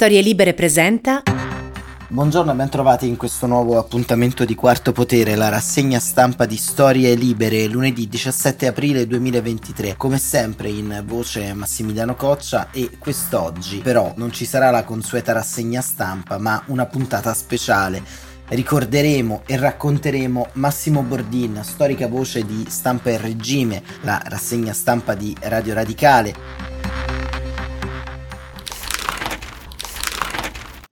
Storie Libere presenta... Buongiorno e bentrovati in questo nuovo appuntamento di Quarto Potere, la rassegna stampa di Storie Libere, lunedì 17 aprile 2023. Come sempre in voce Massimiliano Coccia, e quest'oggi però non ci sarà la consueta rassegna stampa, ma una puntata speciale. Ricorderemo e racconteremo Massimo Bordin, storica voce di Stampa e Regime, la rassegna stampa di Radio Radicale.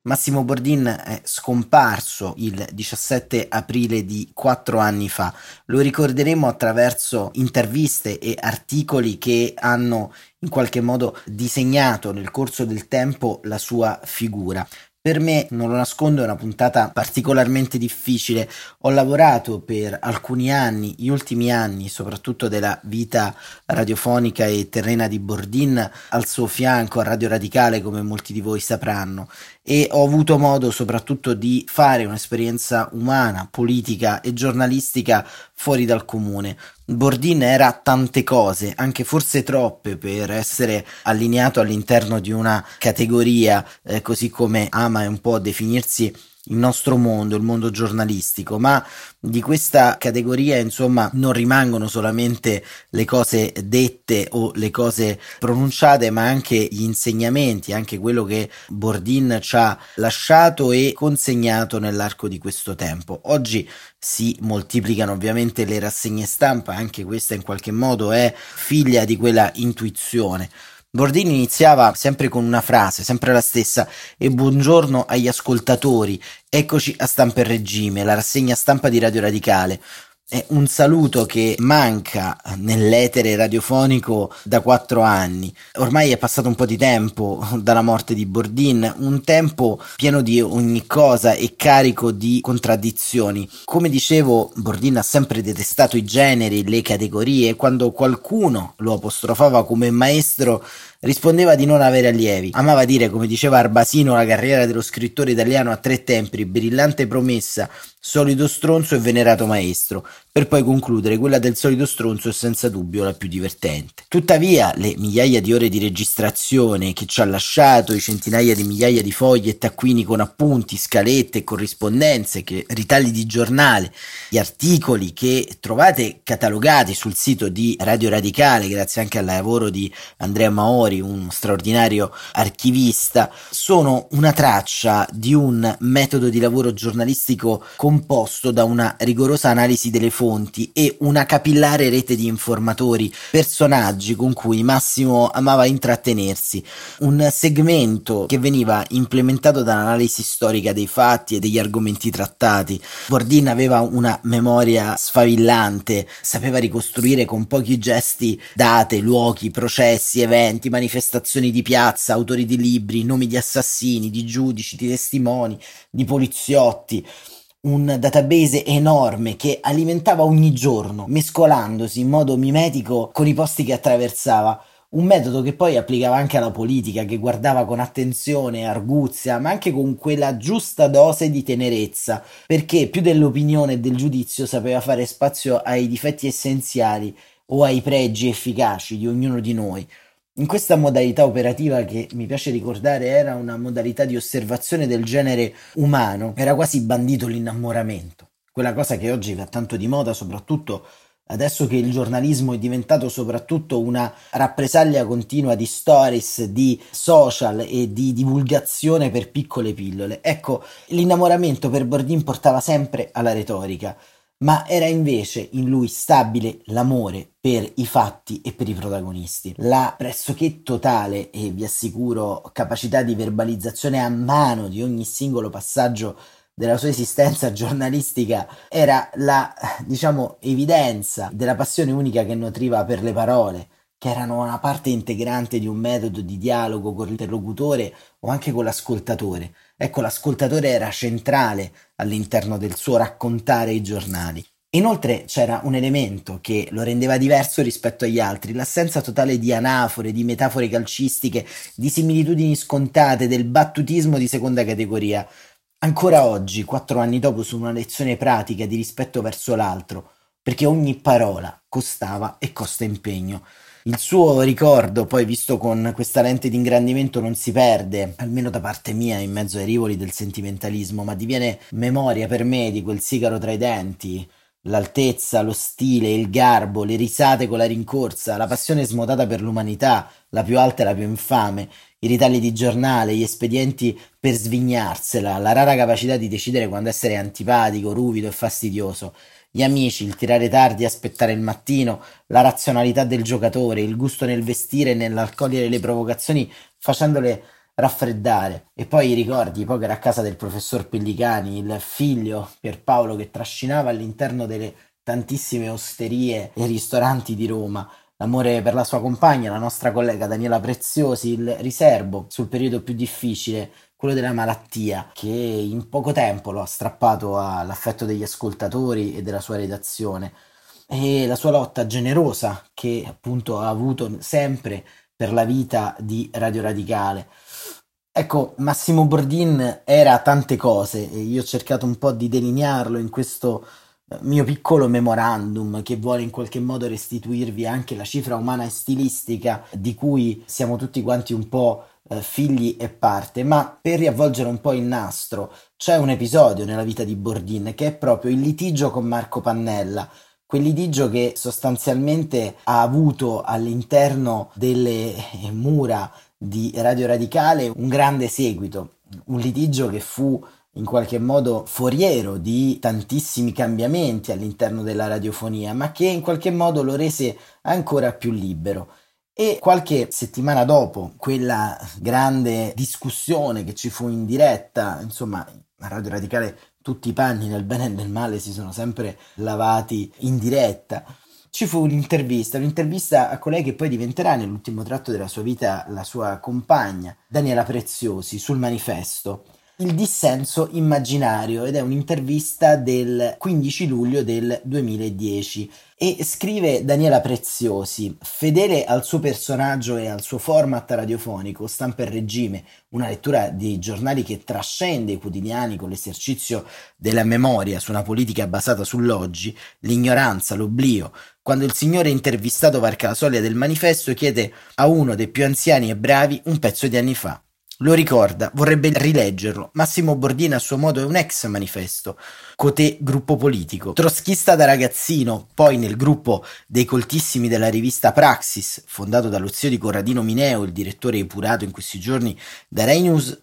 Massimo Bordin è scomparso il 17 aprile di 4 anni fa. Lo ricorderemo attraverso interviste e articoli che hanno in qualche modo disegnato nel corso del tempo la sua figura. Per me, non lo nascondo, è una puntata particolarmente difficile. Ho lavorato per alcuni anni, gli ultimi anni, soprattutto della vita radiofonica e terrena di Bordin, al suo fianco a Radio Radicale, come molti di voi sapranno, e ho avuto modo soprattutto di fare un'esperienza umana, politica e giornalistica fuori dal comune. Bordin era tante cose, anche forse troppe per essere allineato all'interno di una categoria, così come ama un po' definirsi il nostro mondo, il mondo giornalistico, ma di questa categoria insomma non rimangono solamente le cose dette o le cose pronunciate, ma anche gli insegnamenti, anche quello che Bordin ci ha lasciato e consegnato nell'arco di questo tempo. Oggi si moltiplicano ovviamente le rassegne stampa, anche questa in qualche modo è figlia di quella intuizione. Bordin iniziava sempre con una frase, sempre la stessa: e buongiorno agli ascoltatori, eccoci a Stampa e Regime, la rassegna stampa di Radio Radicale. È un saluto che manca nell'etere radiofonico da 4 anni. Ormai è passato un po' di tempo dalla morte di Bordin, un tempo pieno di ogni cosa e carico di contraddizioni. Come dicevo, Bordin ha sempre detestato i generi, le categorie. Quando qualcuno lo apostrofava come maestro, rispondeva di non avere allievi. Amava dire, come diceva Arbasino, la carriera dello scrittore italiano a 3 tempi: brillante promessa, solido stronzo e venerato maestro, per poi concludere: quella del solido stronzo è senza dubbio la più divertente. Tuttavia, le migliaia di ore di registrazione che ci ha lasciato, i centinaia di migliaia di fogli e taccuini con appunti, scalette e corrispondenze, che ritagli di giornale, gli articoli che trovate catalogati sul sito di Radio Radicale, grazie anche al lavoro di Andrea Maori, un straordinario archivista, sono una traccia di un metodo di lavoro giornalistico composto da una rigorosa analisi delle fonti e una capillare rete di informatori, personaggi con cui Massimo amava intrattenersi. Un segmento che veniva implementato dall'analisi storica dei fatti e degli argomenti trattati. Bordin aveva una memoria sfavillante, sapeva ricostruire con pochi gesti date, luoghi, processi, eventi, manifestazioni di piazza, autori di libri, nomi di assassini, di giudici, di testimoni, di poliziotti. Un database enorme che alimentava ogni giorno, mescolandosi in modo mimetico con i posti che attraversava. Un metodo che poi applicava anche alla politica, che guardava con attenzione, arguzia, ma anche con quella giusta dose di tenerezza, perché più dell'opinione e del giudizio sapeva fare spazio ai difetti essenziali o ai pregi efficaci di ognuno di noi. In questa modalità operativa, che mi piace ricordare era una modalità di osservazione del genere umano, era quasi bandito l'innamoramento, quella cosa che oggi va tanto di moda, soprattutto adesso che il giornalismo è diventato soprattutto una rappresaglia continua di stories, di social e di divulgazione per piccole pillole. Ecco, l'innamoramento per Bordin portava sempre alla retorica, ma era invece in lui stabile l'amore per i fatti e per i protagonisti. La pressoché totale, e vi assicuro, capacità di verbalizzazione a mano di ogni singolo passaggio della sua esistenza giornalistica era la, evidenza della passione unica che nutriva per le parole, che erano una parte integrante di un metodo di dialogo con l'interlocutore o anche con l'ascoltatore. Ecco, l'ascoltatore era centrale all'interno del suo raccontare i giornali. Inoltre c'era un elemento che lo rendeva diverso rispetto agli altri: l'assenza totale di anafore, di metafore calcistiche, di similitudini scontate, del battutismo di seconda categoria. Ancora oggi, 4 anni dopo, su una lezione pratica di rispetto verso l'altro, perché ogni parola costava e costa impegno. il suo ricordo, poi visto con questa lente di ingrandimento, non si perde, almeno da parte mia, in mezzo ai rivoli del sentimentalismo, ma diviene memoria per me di quel sigaro tra i denti, l'altezza, lo stile, il garbo, le risate con la rincorsa, la passione smodata per l'umanità, la più alta e la più infame, i ritagli di giornale, gli espedienti per svignarsela, la rara capacità di decidere quando essere antipatico, ruvido e fastidioso, gli amici, il tirare tardi, aspettare il mattino, la razionalità del giocatore, il gusto nel vestire e nell'accogliere le provocazioni facendole raffreddare, e poi i ricordi, i poker a casa del professor Pellicani, il figlio Pierpaolo che trascinava all'interno delle tantissime osterie e ristoranti di Roma, l'amore per la sua compagna, la nostra collega Daniela Preziosi, il riserbo sul periodo più difficile, quello della malattia, che in poco tempo lo ha strappato all'affetto degli ascoltatori e della sua redazione, e la sua lotta generosa che appunto ha avuto sempre per la vita di Radio Radicale. Ecco, Massimo Bordin era tante cose e io ho cercato un po' di delinearlo in questo mio piccolo memorandum che vuole in qualche modo restituirvi anche la cifra umana e stilistica di cui siamo tutti quanti un po' figli e parte, ma per riavvolgere un po' il nastro c'è un episodio nella vita di Bordin che è proprio il litigio con Marco Pannella, quel litigio che sostanzialmente ha avuto all'interno delle mura di Radio Radicale un grande seguito, un litigio che fu in qualche modo foriero di tantissimi cambiamenti all'interno della radiofonia, ma che in qualche modo lo rese ancora più libero. E qualche settimana dopo quella grande discussione che ci fu in diretta, insomma, a Radio Radicale tutti i panni nel bene e nel male si sono sempre lavati in diretta, ci fu un'intervista a colei che poi diventerà nell'ultimo tratto della sua vita la sua compagna, Daniela Preziosi, sul Manifesto, il dissenso immaginario, ed è un'intervista del 15 luglio del 2010 e scrive Daniela Preziosi: fedele al suo personaggio e al suo format radiofonico Stampa e Regime, una lettura di giornali che trascende i quotidiani con l'esercizio della memoria su una politica basata sull'oggi, l'ignoranza, l'oblio. Quando il signore intervistato varca la soglia del Manifesto chiede a uno dei più anziani e bravi un pezzo di anni fa. Lo ricorda, vorrebbe rileggerlo. Massimo Bordin a suo modo è un ex Manifesto, coté gruppo politico, trotschista da ragazzino, poi nel gruppo dei coltissimi della rivista Praxis, fondato dallo zio di Corradino Mineo, il direttore epurato in questi giorni da Rai News,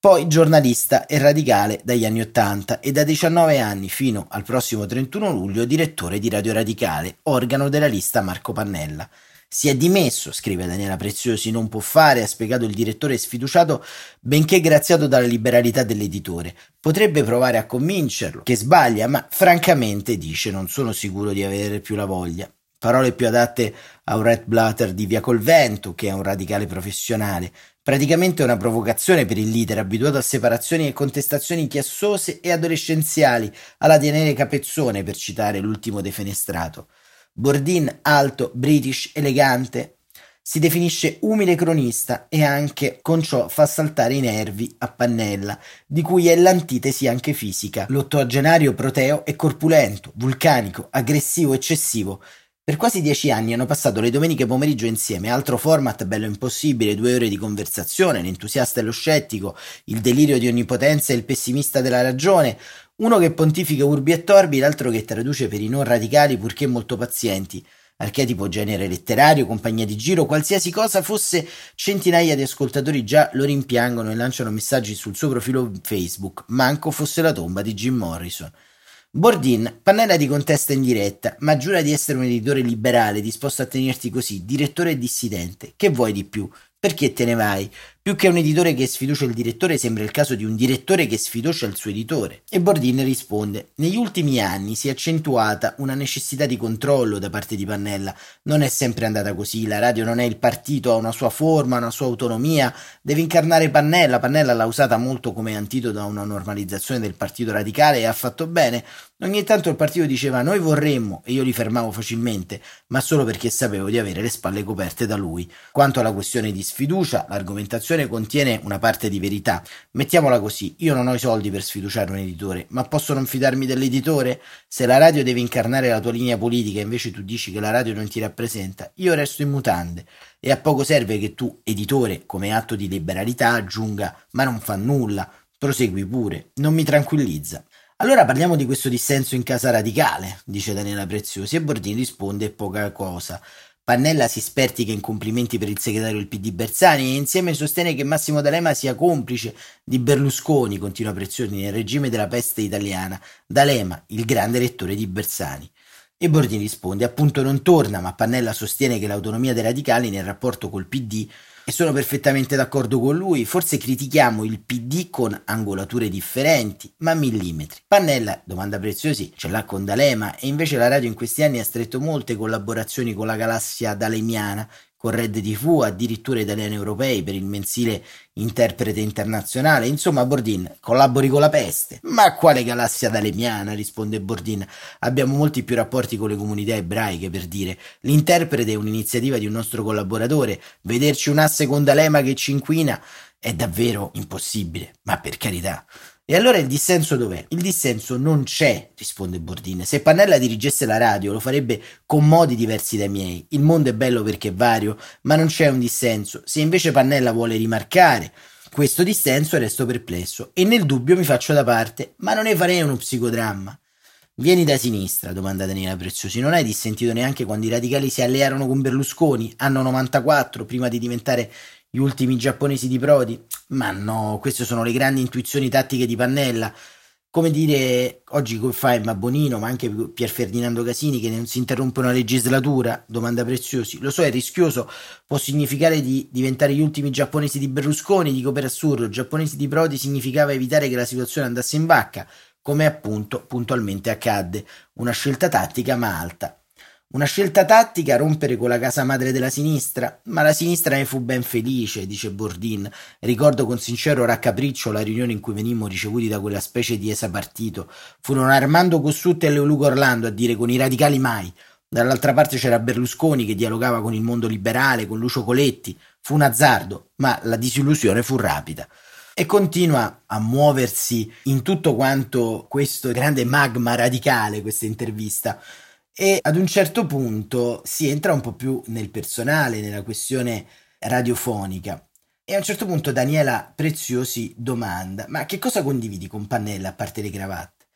poi giornalista e radicale dagli anni 80 e da 19 anni fino al prossimo 31 luglio direttore di Radio Radicale, organo della lista Marco Pannella. Si è dimesso, scrive Daniela Preziosi, non può fare, ha spiegato il direttore sfiduciato, benché graziato dalla liberalità dell'editore. Potrebbe provare a convincerlo, che sbaglia, ma francamente, dice, non sono sicuro di avere più la voglia. Parole più adatte a un Redblatter di Via col Vento, che è un radicale professionale. Praticamente una provocazione per il leader, abituato a separazioni e contestazioni chiassose e adolescenziali, alla Daniele Capezzone, per citare l'ultimo defenestrato. Bordin, alto, british, elegante, si definisce umile cronista e anche con ciò fa saltare i nervi a Pannella, di cui è l'antitesi anche fisica. L'ottogenario proteo è corpulento, vulcanico, aggressivo, eccessivo. Per quasi 10 anni hanno passato le domeniche pomeriggio insieme, altro format bello impossibile, 2 ore di conversazione, l'entusiasta e lo scettico, il delirio di onnipotenza e il pessimista della ragione, uno che pontifica urbi e torbi, l'altro che traduce per i non radicali purché molto pazienti, archetipo genere letterario, compagnia di giro, qualsiasi cosa fosse, centinaia di ascoltatori già lo rimpiangono e lanciano messaggi sul suo profilo Facebook, manco fosse la tomba di Jim Morrison. Bordin, Pannella ti contesta in diretta, ma giura di essere un editore liberale, disposto a tenerti così, direttore e dissidente. Che vuoi di più? Perché te ne vai? Più che un editore che sfiducia il direttore, sembra il caso di un direttore che sfiducia il suo editore. E Bordin risponde: negli ultimi anni si è accentuata una necessità di controllo da parte di Pannella. Non è sempre andata così, la radio non è il partito, ha una sua forma, una sua autonomia, deve incarnare Pannella. Pannella l'ha usata molto come antidoto a una normalizzazione del partito radicale e ha fatto bene. Ogni tanto il partito diceva noi vorremmo e io li fermavo facilmente, ma solo perché sapevo di avere le spalle coperte da lui. Quanto alla questione di sfiducia, l'argomentazione dichiarazione contiene una parte di verità. Mettiamola così, io non ho i soldi per sfiduciare un editore, ma posso non fidarmi dell'editore? Se la radio deve incarnare la tua linea politica e invece tu dici che la radio non ti rappresenta, io resto in mutande. E a poco serve che tu, editore, come atto di liberalità, aggiunga «ma non fa nulla», prosegui pure, non mi tranquillizza. Allora parliamo di questo dissenso in casa radicale, dice Daniela Preziosi, e Bordin risponde poca cosa. Pannella si spertica in complimenti per il segretario del PD Bersani e insieme sostiene che Massimo D'Alema sia complice di Berlusconi, continua Preziosi, nel regime della peste italiana. D'Alema, il grande elettore di Bersani. E Bordin risponde, appunto non torna, ma Pannella sostiene che l'autonomia dei radicali nel rapporto col PD e sono perfettamente d'accordo con lui, forse critichiamo il PD con angolature differenti, ma millimetri. Pannella, domanda Preziosi, ce l'ha con D'Alema e invece la radio in questi anni ha stretto molte collaborazioni con la galassia dalemiana, con Red TV, addirittura italiani europei per il mensile Interprete Internazionale. Insomma, Bordin, collabori con la peste. Ma quale galassia dalemiana, risponde Bordin. Abbiamo molti più rapporti con le comunità ebraiche, per dire. L'Interprete è un'iniziativa di un nostro collaboratore. Vederci un asse con D'Alema che ci inquina è davvero impossibile, ma per carità. E allora il dissenso dov'è? Il dissenso non c'è, risponde Bordin. Se Pannella dirigesse la radio lo farebbe con modi diversi dai miei. Il mondo è bello perché è vario, ma non c'è un dissenso. Se invece Pannella vuole rimarcare questo dissenso resto perplesso e nel dubbio mi faccio da parte, ma non ne farei uno psicodramma. Vieni da sinistra, domanda Daniela Preziosi, non hai dissentito neanche quando i radicali si allearono con Berlusconi, anno 94, prima di diventare gli ultimi giapponesi di Prodi? Ma no, queste sono le grandi intuizioni tattiche di Pannella. Come dire, oggi come fa Emma Bonino, ma anche Pierferdinando Casini, che non si interrompe una legislatura? Domanda Preziosi. Lo so, è rischioso, può significare di diventare gli ultimi giapponesi di Berlusconi, dico per assurdo, giapponesi di Prodi significava evitare che la situazione andasse in vacca, come appunto puntualmente accadde. Una scelta tattica ma alta. Una scelta tattica, rompere con la casa madre della sinistra, ma la sinistra ne fu ben felice, dice Bordin. Ricordo con sincero raccapriccio la riunione in cui venimmo ricevuti da quella specie di esapartito. Furono Armando Cossutta e Leoluca Orlando a dire con i radicali mai. Dall'altra parte c'era Berlusconi che dialogava con il mondo liberale, con Lucio Coletti. Fu un azzardo, ma la disillusione fu rapida. E continua a muoversi in tutto quanto questo grande magma radicale, questa intervista. E ad un certo punto si entra un po' più nel personale, nella questione radiofonica. E a un certo punto Daniela Preziosi domanda: ma che cosa condividi con Pannella a parte le cravatte?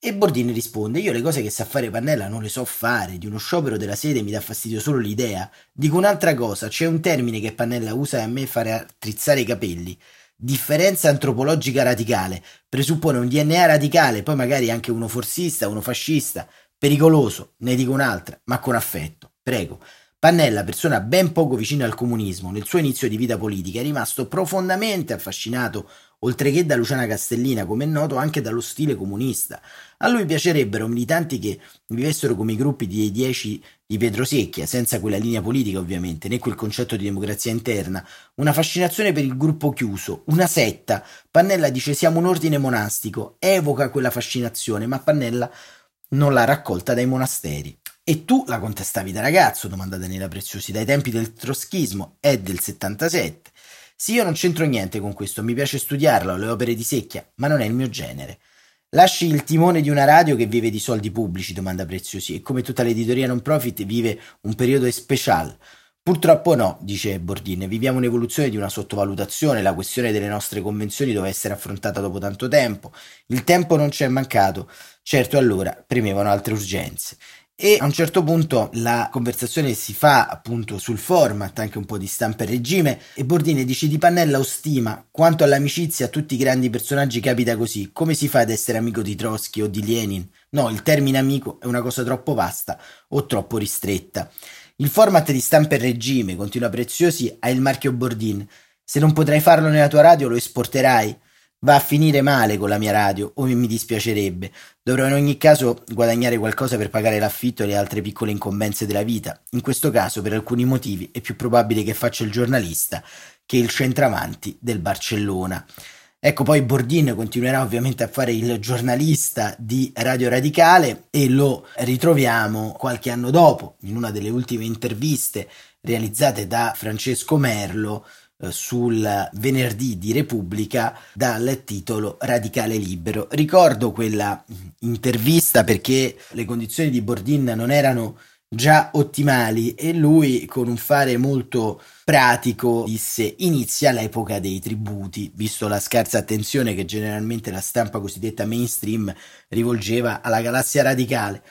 E Bordin risponde: io le cose che sa fare Pannella non le so fare, di uno sciopero della sede mi dà fastidio solo l'idea. Dico un'altra cosa, c'è un termine che Pannella usa e a me fa trizzare i capelli. Differenza antropologica radicale, presuppone un DNA radicale, poi magari anche uno forzista, uno fascista. Pericoloso, ne dico un'altra, ma con affetto, prego. Pannella, persona ben poco vicina al comunismo, nel suo inizio di vita politica è rimasto profondamente affascinato, oltre che da Luciana Castellina, come è noto, anche dallo stile comunista. A lui piacerebbero militanti che vivessero come i gruppi dei 10 di Pietro Secchia, senza quella linea politica ovviamente, né quel concetto di democrazia interna, una fascinazione per il gruppo chiuso, una setta. Pannella dice siamo un ordine monastico, evoca quella fascinazione, ma Pannella non l'ha raccolta dai monasteri. E tu la contestavi da ragazzo, domanda Daniela Preziosi, dai tempi del trotskismo, è del 77. Sì, io non c'entro niente con questo, mi piace studiarlo, le opere di Secchia, ma non è il mio genere. Lasci il timone di una radio che vive di soldi pubblici, domanda Preziosi, e come tutta l'editoria non profit vive un periodo speciale. Purtroppo no, dice Bordin, viviamo un'evoluzione di una sottovalutazione, la questione delle nostre convenzioni doveva essere affrontata dopo tanto tempo, il tempo non ci è mancato, certo allora premevano altre urgenze. E a un certo punto la conversazione si fa appunto sul format, anche un po' di Stampa e Regime, e Bordin dice di Pannella o stima, quanto all'amicizia a tutti i grandi personaggi capita così, come si fa ad essere amico di Trotsky o di Lenin? No, il termine amico è una cosa troppo vasta o troppo ristretta. Il format di Stampa e Regime, continua Preziosi, ha il marchio Bordin. Se non potrai farlo nella tua radio lo esporterai. Va a finire male con la mia radio, o mi dispiacerebbe. Dovrò in ogni caso guadagnare qualcosa per pagare l'affitto e le altre piccole incombenze della vita. In questo caso, per alcuni motivi, è più probabile che faccia il giornalista che il centravanti del Barcellona. Ecco, poi Bordin continuerà ovviamente a fare il giornalista di Radio Radicale e lo ritroviamo qualche anno dopo in una delle ultime interviste realizzate da Francesco Merlo, sul venerdì di Repubblica dal titolo Radicale Libero. Ricordo quella intervista perché le condizioni di Bordin non erano già ottimali e lui, con un fare molto pratico, disse: inizia l'epoca dei tributi, visto la scarsa attenzione che generalmente la stampa cosiddetta mainstream rivolgeva alla galassia radicale.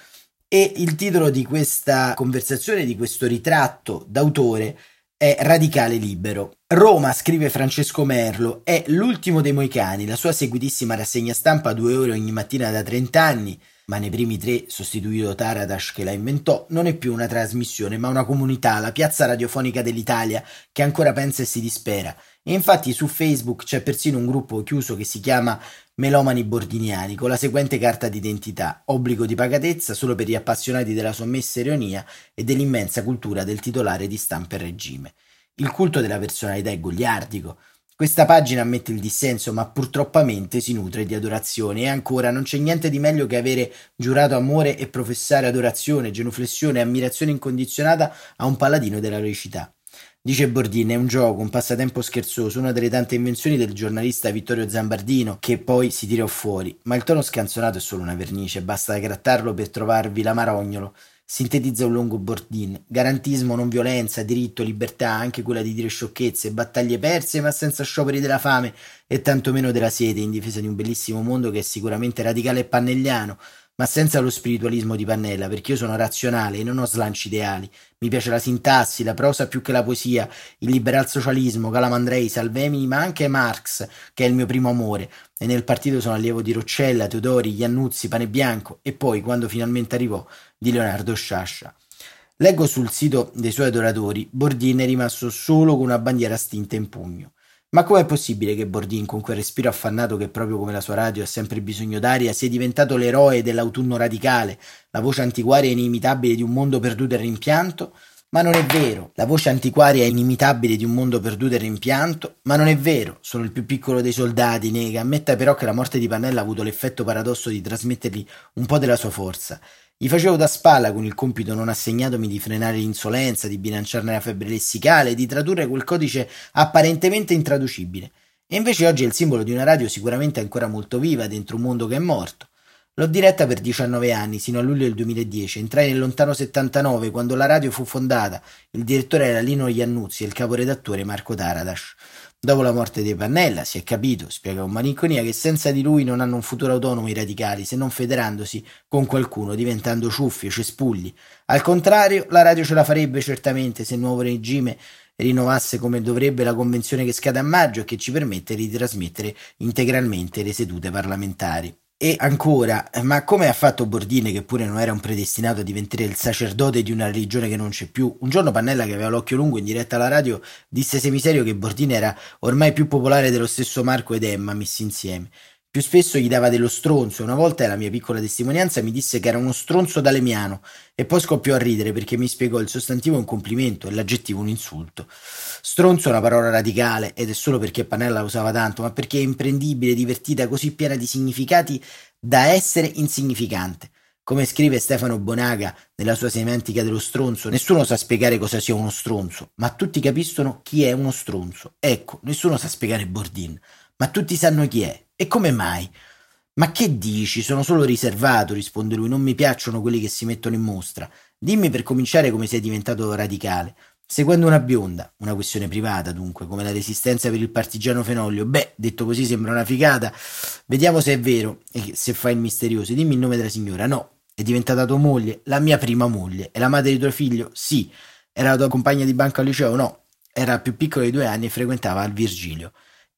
E il titolo di questa conversazione, di questo ritratto d'autore, è Radicale Libero. Roma, scrive Francesco Merlo, è l'ultimo dei moicani, la sua seguitissima rassegna stampa, 2 ore ogni mattina da 30 anni, ma nei primi 3, sostituito Taradash che la inventò, non è più una trasmissione ma una comunità, la piazza radiofonica dell'Italia che ancora pensa e si dispera. E infatti su Facebook c'è persino un gruppo chiuso che si chiama Melomani Bordiniani, con la seguente carta d'identità: obbligo di pagatezza solo per gli appassionati della sommessa ironia e dell'immensa cultura del titolare di Stampa e Regime. Il culto della personalità è goliardico. Questa pagina ammette il dissenso, ma purtroppamente si nutre di adorazione. E ancora, non c'è niente di meglio che avere giurato amore e professare adorazione, genuflessione e ammirazione incondizionata a un paladino della laicità. Dice Bordin, è un gioco, un passatempo scherzoso, una delle tante invenzioni del giornalista Vittorio Zambardino, che poi si tirò fuori. Ma il tono scanzonato è solo una vernice, basta grattarlo per trovarvi l'amarognolo. Sintetizza un lungo Bordin: garantismo, non violenza, diritto, libertà, anche quella di dire sciocchezze, battaglie perse ma senza scioperi della fame e tantomeno della sete, in difesa di un bellissimo mondo che è sicuramente radicale e pannelliano, ma senza lo spiritualismo di Pannella, perché io sono razionale e non ho slanci ideali. Mi piace la sintassi, la prosa più che la poesia, il liberal socialismo, Calamandrei, Salvemini, ma anche Marx, che è il mio primo amore. E nel partito sono allievo di Roccella, Teodori, Iannuzzi, Panebianco e poi, quando finalmente arrivò, di Leonardo Sciascia. Leggo sul sito dei suoi adoratori: Bordin è rimasto solo con una bandiera stinta in pugno. Ma com'è possibile che Bordin, con quel respiro affannato che proprio come la sua radio ha sempre bisogno d'aria, sia diventato l'eroe dell'autunno radicale, la voce antiquaria e inimitabile di un mondo perduto e rimpianto? Ma non è vero, la voce antiquaria e inimitabile di un mondo perduto e rimpianto? Ma non è vero, sono il più piccolo dei soldati, nega, ammetta però che la morte di Pannella ha avuto l'effetto paradosso di trasmettergli un po' della sua forza. Gli facevo da spalla con il compito non assegnatomi di frenare l'insolenza, di bilanciarne la febbre lessicale, di tradurre quel codice apparentemente intraducibile. E invece oggi è il simbolo di una radio sicuramente ancora molto viva dentro un mondo che è morto. L'ho diretta per 19 anni, sino a luglio del 2010, entrai nel lontano 79, quando la radio fu fondata. Il direttore era Lino Iannuzzi e il caporedattore Marco Taradash. Dopo la morte di Pannella si è capito, spiega con malinconia, che senza di lui non hanno un futuro autonomo i radicali, se non federandosi con qualcuno, diventando ciuffie, cespugli. Al contrario, la radio ce la farebbe certamente se il nuovo regime rinnovasse come dovrebbe la convenzione che scade a maggio e che ci permette di trasmettere integralmente le sedute parlamentari. E ancora, ma come ha fatto Bordin, che pure non era un predestinato a diventare il sacerdote di una religione che non c'è più? Un giorno Pannella, che aveva l'occhio lungo in diretta alla radio, disse semiserio che Bordin era ormai più popolare dello stesso Marco ed Emma messi insieme. Più spesso gli dava dello stronzo, una volta, è la mia piccola testimonianza, mi disse che era uno stronzo dalemiano e poi scoppiò a ridere perché mi spiegò il sostantivo è un complimento e l'aggettivo un insulto. Stronzo è una parola radicale, ed è solo perché Pannella la usava tanto, ma perché è imprendibile, divertita, così piena di significati da essere insignificante. Come scrive Stefano Bonaga nella sua semantica dello stronzo, nessuno sa spiegare cosa sia uno stronzo, ma tutti capiscono chi è uno stronzo. Ecco, nessuno sa spiegare Bordin, ma tutti sanno chi è. E come mai? Ma che dici? Sono solo riservato, risponde lui, non mi piacciono quelli che si mettono in mostra. Dimmi per cominciare come sei diventato radicale. Seguendo una bionda, una questione privata dunque, come la resistenza per il partigiano Fenoglio. Beh, detto così sembra una figata. Vediamo se è vero e se fa il misterioso. Dimmi il nome della signora. No. È diventata tua moglie? La mia prima moglie. È la madre di tuo figlio? Sì. Era la tua compagna di banco al liceo? No. Era più piccola di 2 anni e frequentava al Virgilio.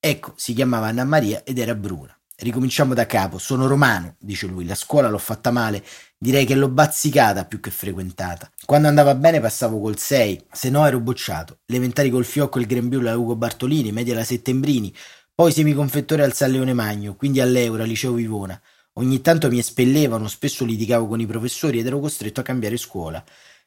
Ecco, si chiamava Anna Maria ed era bruna. Ricominciamo da capo. Sono romano, dice lui, la scuola l'ho fatta male, direi che l'ho bazzicata più che frequentata. Quando andava bene passavo col 6, se no ero bocciato. Elementari col Fiocco e il Grembiule a Ugo Bartolini, media alla Settembrini, poi semiconfettore al San Leone Magno, quindi all'Eura, liceo Vivona. Ogni tanto mi espellevano, spesso litigavo con i professori ed ero costretto a cambiare scuola.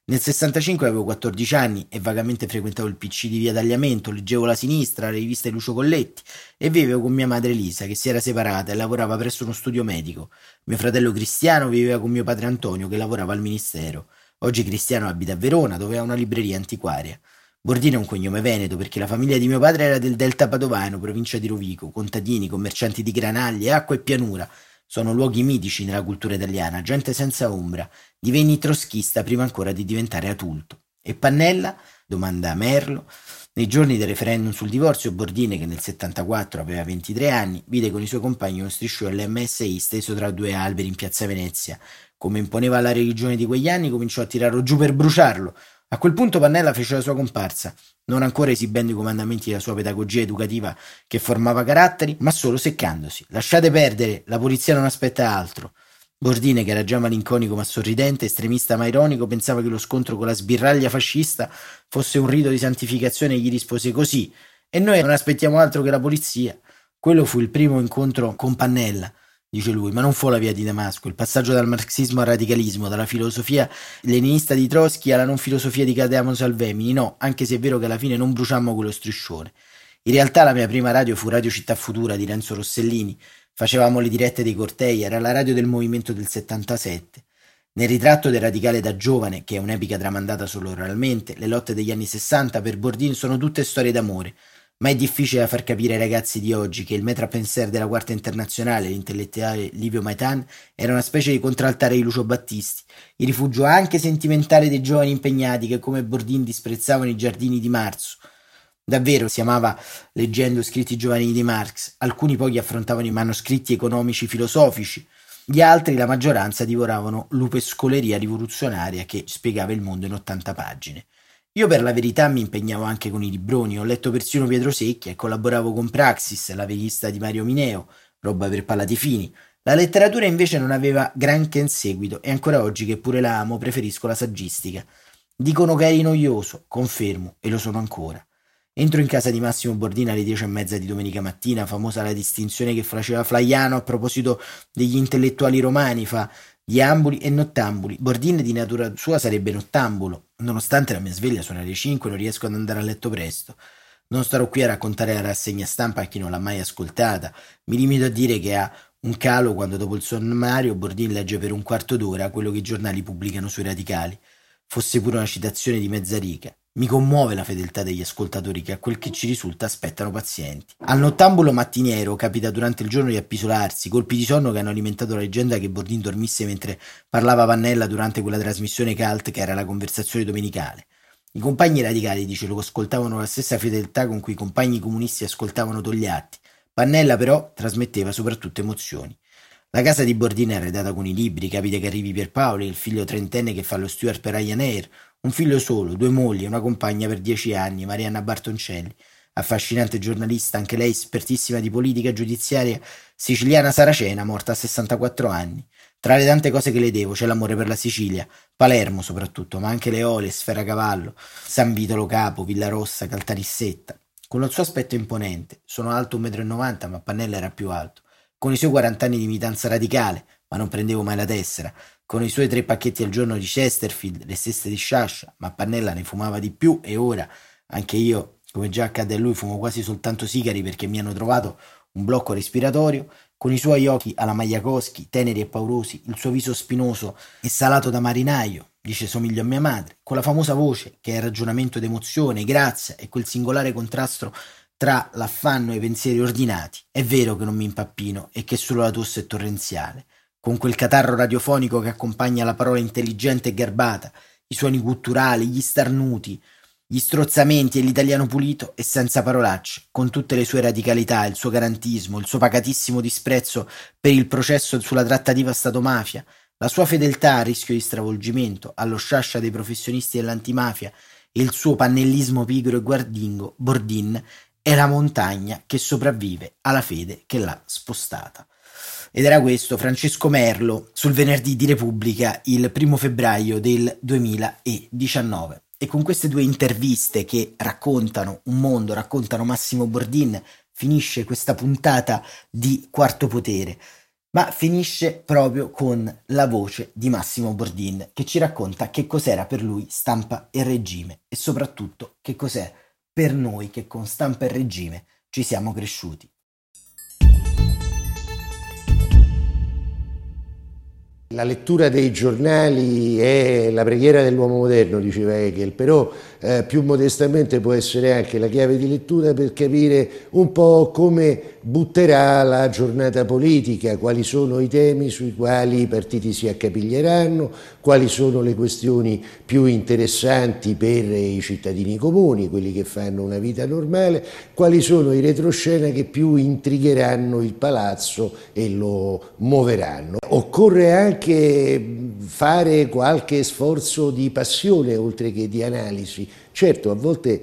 Nel 65 avevo 14 anni e vagamente frequentavo il PC di via Tagliamento, leggevo La Sinistra, la rivista di Lucio Colletti e vivevo con mia madre Elisa, che si era separata e lavorava presso uno studio medico. Mio fratello Cristiano viveva con mio padre Antonio, che lavorava al ministero. Oggi Cristiano abita a Verona, dove ha una libreria antiquaria. Bordin è un cognome veneto perché la famiglia di mio padre era del Delta Padovano, provincia di Rovigo, contadini, commercianti di granaglie, acqua e pianura. Sono luoghi mitici nella cultura italiana, gente senza ombra. Divenni trotschista prima ancora di diventare adulto. E Pannella? Domanda a Merlo. Nei giorni del referendum sul divorzio, Bordin, che nel 74 aveva 23 anni, vide con i suoi compagni uno striscione MSI steso tra due alberi in piazza Venezia. Come imponeva la religione di quegli anni, cominciò a tirarlo giù per bruciarlo. A quel punto Pannella fece la sua comparsa, non ancora esibendo i comandamenti della sua pedagogia educativa che formava caratteri, ma solo seccandosi. Lasciate perdere, la polizia non aspetta altro. Bordin, che era già malinconico ma sorridente, estremista ma ironico, pensava che lo scontro con la sbirraglia fascista fosse un rito di santificazione e gli rispose così: e noi non aspettiamo altro che la polizia. Quello fu il primo incontro con Pannella, dice lui, ma non fu la via di Damasco, il passaggio dal marxismo al radicalismo, dalla filosofia leninista di Trotsky alla non filosofia di Cadamo Salvemini, no, anche se è vero che alla fine non bruciammo quello striscione. In realtà la mia prima radio fu Radio Città Futura di Renzo Rossellini. Facevamo le dirette dei cortei, era la radio del movimento del 77. Nel ritratto del radicale da giovane, che è un'epica tramandata solo oralmente, le lotte degli anni 60 per Bordin sono tutte storie d'amore, ma è difficile da far capire ai ragazzi di oggi che il maître-à-penser della Quarta Internazionale, l'intellettuale Livio Maitan, era una specie di contraltare di Lucio Battisti, il rifugio anche sentimentale dei giovani impegnati che come Bordin disprezzavano i giardini di marzo. Davvero si amava leggendo scritti giovanili di Marx, alcuni pochi affrontavano i manoscritti economici filosofici, gli altri, la maggioranza, divoravano l'upescoleria rivoluzionaria che spiegava il mondo in 80 pagine. Io per la verità mi impegnavo anche con i libroni, ho letto persino Pietro Secchia e collaboravo con Praxis, la velista di Mario Mineo, roba per Palatifini. La letteratura invece non aveva granché in seguito e ancora oggi, che pure la amo, preferisco la saggistica. Dicono che eri noioso, confermo, e lo sono ancora. Entro in casa di Massimo Bordin alle 10:30 di domenica mattina, famosa la distinzione che faceva Flaiano a proposito degli intellettuali romani, fa diambuli e nottambuli. Bordin di natura sua sarebbe nottambulo, nonostante la mia sveglia suona alle 5 non riesco ad andare a letto presto. Non starò qui a raccontare la rassegna stampa a chi non l'ha mai ascoltata, mi limito a dire che ha un calo quando dopo il sommario Bordin legge per un quarto d'ora quello che i giornali pubblicano sui radicali, fosse pure una citazione di mezza riga. Mi commuove la fedeltà degli ascoltatori che a quel che ci risulta aspettano pazienti. Al nottambulo mattiniero capita durante il giorno di appisolarsi, colpi di sonno che hanno alimentato la leggenda che Bordin dormisse mentre parlava Pannella durante quella trasmissione cult che era la conversazione domenicale. I compagni radicali, dice, lo ascoltavano la stessa fedeltà con cui i compagni comunisti ascoltavano Togliatti. Pannella però trasmetteva soprattutto emozioni. La casa di Bordin è arredata con i libri, capita che arrivi Pierpaoli, il figlio trentenne che fa lo steward per Ryanair, un figlio solo, due mogli e una compagna per 10 anni, Marianna Bartoncelli, affascinante giornalista, anche lei espertissima di politica giudiziaria, siciliana saracena, morta a 64 anni. Tra le tante cose che le devo c'è l'amore per la Sicilia, Palermo soprattutto, ma anche Leole, Sferacavallo, San Vitolo Capo, Villarossa, Caltanissetta. Con il suo aspetto imponente, sono alto 1,90 m, ma Pannella era più alto, con i suoi 40 anni di militanza radicale, ma non prendevo mai la tessera, con i suoi 3 pacchetti al giorno di Chesterfield, le stesse di Sciascia, ma Pannella ne fumava di più e ora, anche io, come già accade a lui, fumo quasi soltanto sigari perché mi hanno trovato un blocco respiratorio, con i suoi occhi alla Magliacoschi, teneri e paurosi, il suo viso spinoso e salato da marinaio, dice somiglio a mia madre, con la famosa voce che è ragionamento d'emozione, grazia e quel singolare contrasto tra l'affanno e i pensieri ordinati. È vero che non mi impappino e che solo la tosse è torrenziale, con quel catarro radiofonico che accompagna la parola intelligente e garbata, i suoni gutturali, gli starnuti, gli strozzamenti e l'italiano pulito e senza parolacce, con tutte le sue radicalità, il suo garantismo, il suo pacatissimo disprezzo per il processo sulla trattativa Stato-mafia, la sua fedeltà a rischio di stravolgimento, allo sciascia dei professionisti dell'antimafia e il suo pannellismo pigro e guardingo, Bordin è la montagna che sopravvive alla fede che l'ha spostata. Ed era questo Francesco Merlo sul venerdì di Repubblica il 1° febbraio del 2019. E con queste due interviste che raccontano un mondo, raccontano Massimo Bordin, finisce questa puntata di Quarto Potere, ma finisce proprio con la voce di Massimo Bordin che ci racconta che cos'era per lui Stampa e Regime e soprattutto che cos'è per noi che con Stampa e Regime ci siamo cresciuti. La lettura dei giornali è la preghiera dell'uomo moderno, diceva Hegel, però più modestamente può essere anche la chiave di lettura per capire un po' come butterà la giornata politica, quali sono i temi sui quali i partiti si accapiglieranno, quali sono le questioni più interessanti per i cittadini comuni, quelli che fanno una vita normale, quali sono i retroscena che più intrigheranno il palazzo e lo muoveranno. Occorre anche fare qualche sforzo di passione oltre che di analisi. Certo, a volte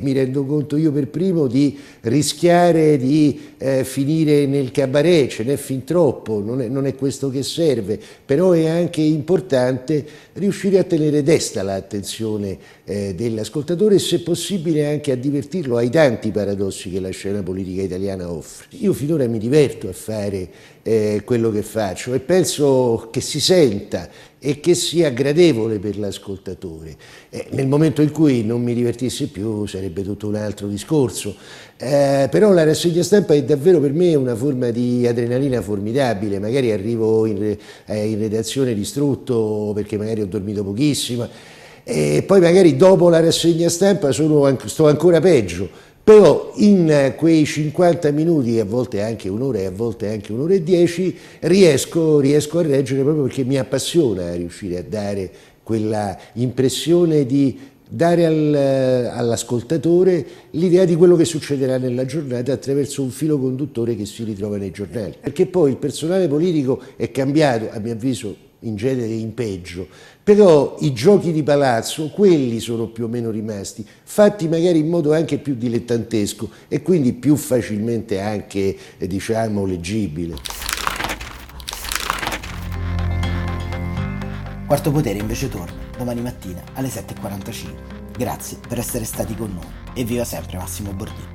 mi rendo conto io per primo di rischiare di finire nel cabaret, ce n'è fin troppo, non è questo che serve, però è anche importante riuscire a tenere desta l'attenzione dell'ascoltatore e se possibile anche a divertirlo ai tanti paradossi che la scena politica italiana offre. Io finora mi diverto a fare quello che faccio e penso che si senta e che sia gradevole per l'ascoltatore. Nel momento in cui non mi divertissi più sarebbe tutto un altro discorso, però la rassegna stampa è davvero per me una forma di adrenalina formidabile, magari arrivo in redazione distrutto perché magari ho dormito pochissimo e poi magari dopo la rassegna stampa sto ancora peggio, però in quei 50 minuti, a volte anche un'ora e a volte anche un'ora e 10, riesco a reggere proprio perché mi appassiona riuscire a dare quella impressione di dare all'ascoltatore l'idea di quello che succederà nella giornata attraverso un filo conduttore che si ritrova nei giornali. Perché poi il personale politico è cambiato, a mio avviso, in genere in peggio, però i giochi di palazzo, quelli sono più o meno rimasti, fatti magari in modo anche più dilettantesco e quindi più facilmente anche, diciamo, leggibile. Quarto Potere invece torna domani mattina alle 7:45. Grazie per essere stati con noi e viva sempre Massimo Bordin.